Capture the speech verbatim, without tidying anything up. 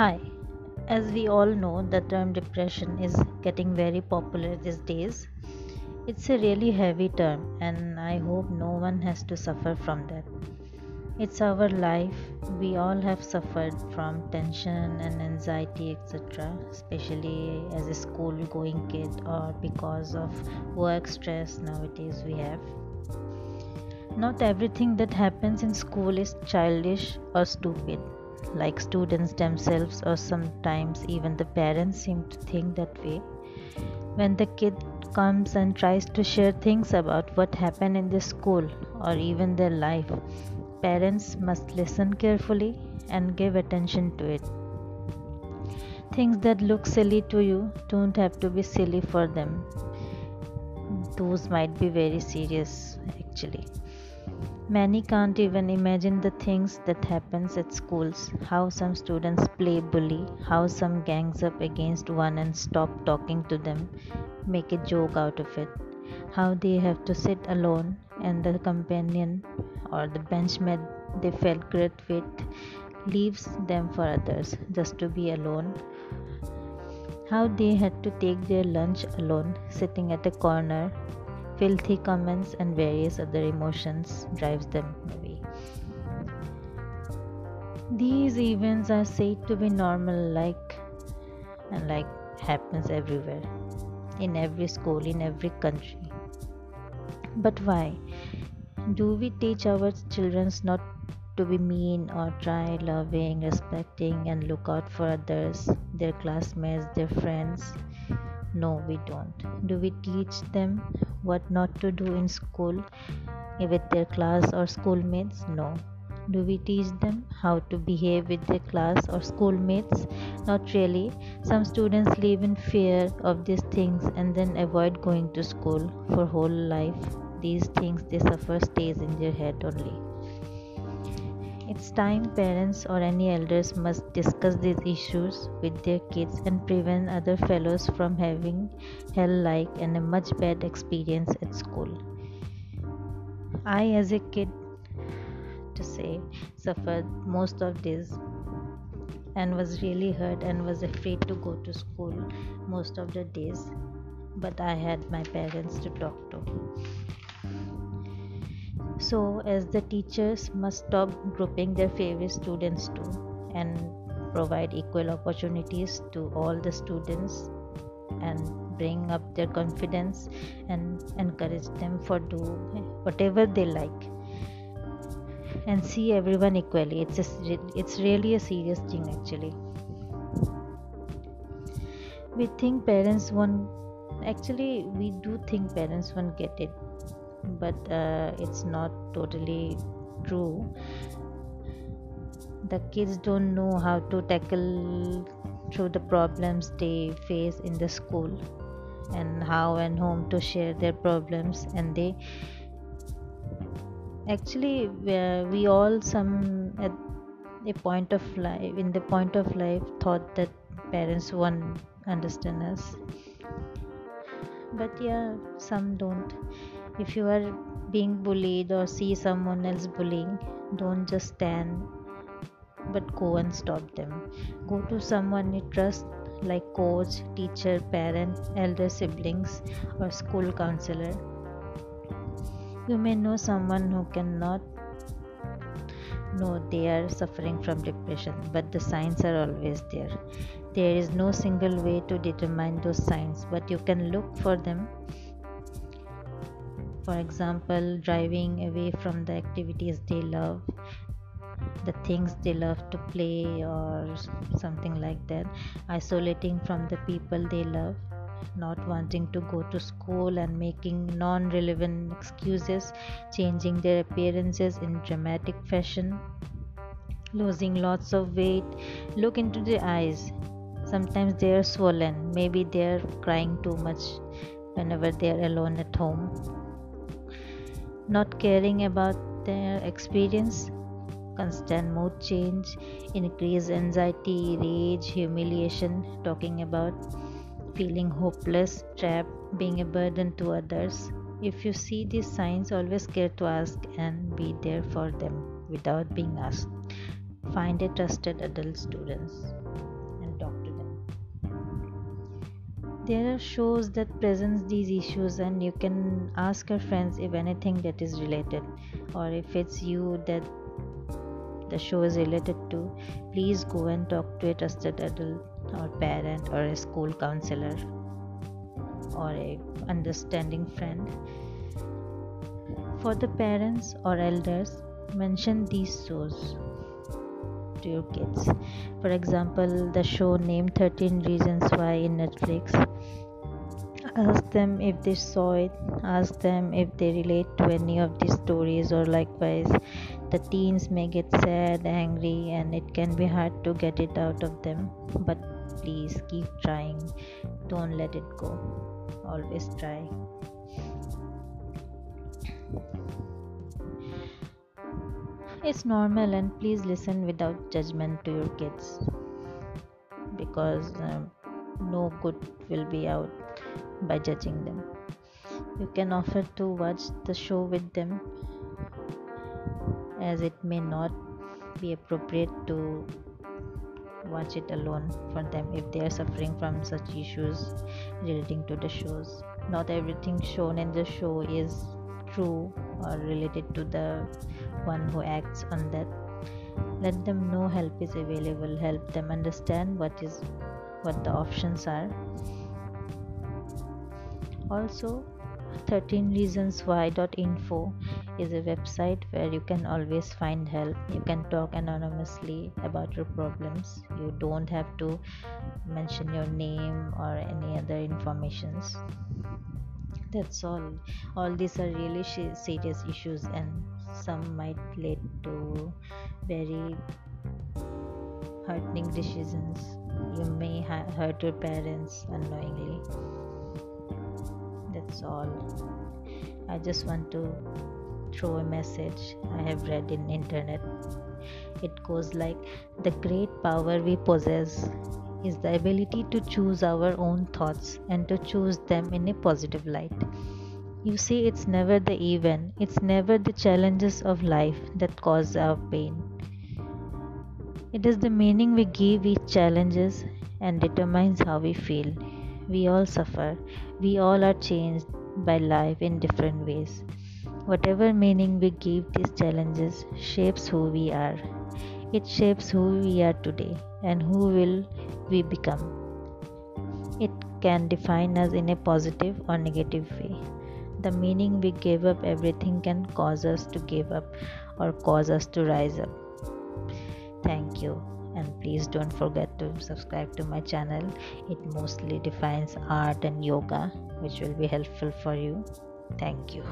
Hi, as we all know, the term depression is getting very popular these days. It's a really heavy term and I hope no one has to suffer from that. It's our life, we all have suffered from tension and anxiety et cetera, especially as a school going kid or because of work stress nowadays we have. Not everything that happens in school is childish or stupid. Like students themselves or sometimes even the parents seem to think that way. When the kid comes and tries to share things about what happened in the school or even their life, parents must listen carefully and give attention to it. Things that look silly to you don't have to be silly for them. Those might be very serious actually. Many can't even imagine the things that happens at schools, how some students play bully, how some gangs up against one and stop talking to them, make a joke out of it, how they have to sit alone and the companion or the benchmate they felt great with leaves them for others just to be alone, how they had to take their lunch alone, sitting at a corner. Filthy comments and various other emotions drives them away. These events are said to be normal, like and like happens everywhere, in every school, in every country. But why do we teach our children not to be mean or try loving, respecting, and look out for others, their classmates, their friends? No, we don't. Do we teach them what not to do in school with their class or schoolmates? No. Do we teach them how to behave with their class or schoolmates? Not really. Some students live in fear of these things and then avoid going to school for whole life. These things they suffer stays in their head only. It's time parents or any elders must discuss these issues with their kids and prevent other fellows from having hell-like and a much bad experience at school. I as a kid, to say, suffered most of this and was really hurt and was afraid to go to school most of the days, but I had my parents to talk to. So, as the teachers must stop grouping their favorite students too and provide equal opportunities to all the students and bring up their confidence and encourage them for do whatever they like and see everyone equally. It's a, it's really a serious thing actually. We think parents won't actually we do think parents won't get it. But uh, it's not totally true. The kids don't know how to tackle through the problems they face in the school and how and whom to share their problems, and they actually uh, we all some at a point of life in the point of life thought that parents won't understand us, but yeah, some don't. If you are being bullied or see someone else bullying, don't just stand but go and stop them. Go to someone you trust like coach, teacher, parent, elder siblings or school counselor. You may know someone who cannot know they are suffering from depression, but the signs are always there. There is no single way to determine those signs, but you can look for them. For example, driving away from the activities they love, the things they love to play or something like that, isolating from the people they love, not wanting to go to school and making non-relevant excuses, changing their appearances in dramatic fashion, losing lots of weight. Look into the eyes. Sometimes they are swollen. Maybe they are crying too much whenever they are alone at home. Not caring about their experience, constant mood change, increased anxiety, rage, humiliation, talking about feeling hopeless, trapped, being a burden to others. If you see these signs, always care to ask and be there for them without being asked. Find a trusted adult students. There are shows that presents these issues, and you can ask your friends if anything that is related, or if it's you that the show is related to, please go and talk to a trusted adult or parent or a school counselor or a understanding friend. For the parents or elders, mention these shows to your kids. For example, the show named thirteen Reasons Why in Netflix. Ask them if they saw it. Ask them if they relate to any of these stories, or likewise. The teens may get sad, angry, and it can be hard to get it out of them. But please keep trying. Don't let it go. Always try. It's normal, and please listen without judgment to your kids, because um, no good will be out by judging them. You can offer to watch the show with them, as it may not be appropriate to watch it alone for them if they are suffering from such issues relating to the shows. Not everything shown in the show is true or related to the one who acts on that. Let them know help is available. Help them understand what is what the options are. Also, thirteen reasons why dot info is a website where you can always find help. You can talk anonymously about your problems. You don't have to mention your name or any other informations. That's all. All these are really serious issues, and some might lead to very hurting decisions. You may ha- hurt your parents unknowingly. That's all. I just want to throw a message I have read in internet. It goes like, the great power we possess is the ability to choose our own thoughts and to choose them in a positive light. You see, it's never the event, it's never the challenges of life that cause our pain. It is the meaning we give each challenges and determines how we feel. We all suffer, we all are changed by life in different ways. Whatever meaning we give these challenges shapes who we are. It shapes who we are today and who will we become. It can define us in a positive or negative way. The meaning we give up everything can cause us to give up or cause us to rise up. Thank you, and please don't forget to subscribe to my channel. It mostly defines art and yoga, which will be helpful for you. Thank you.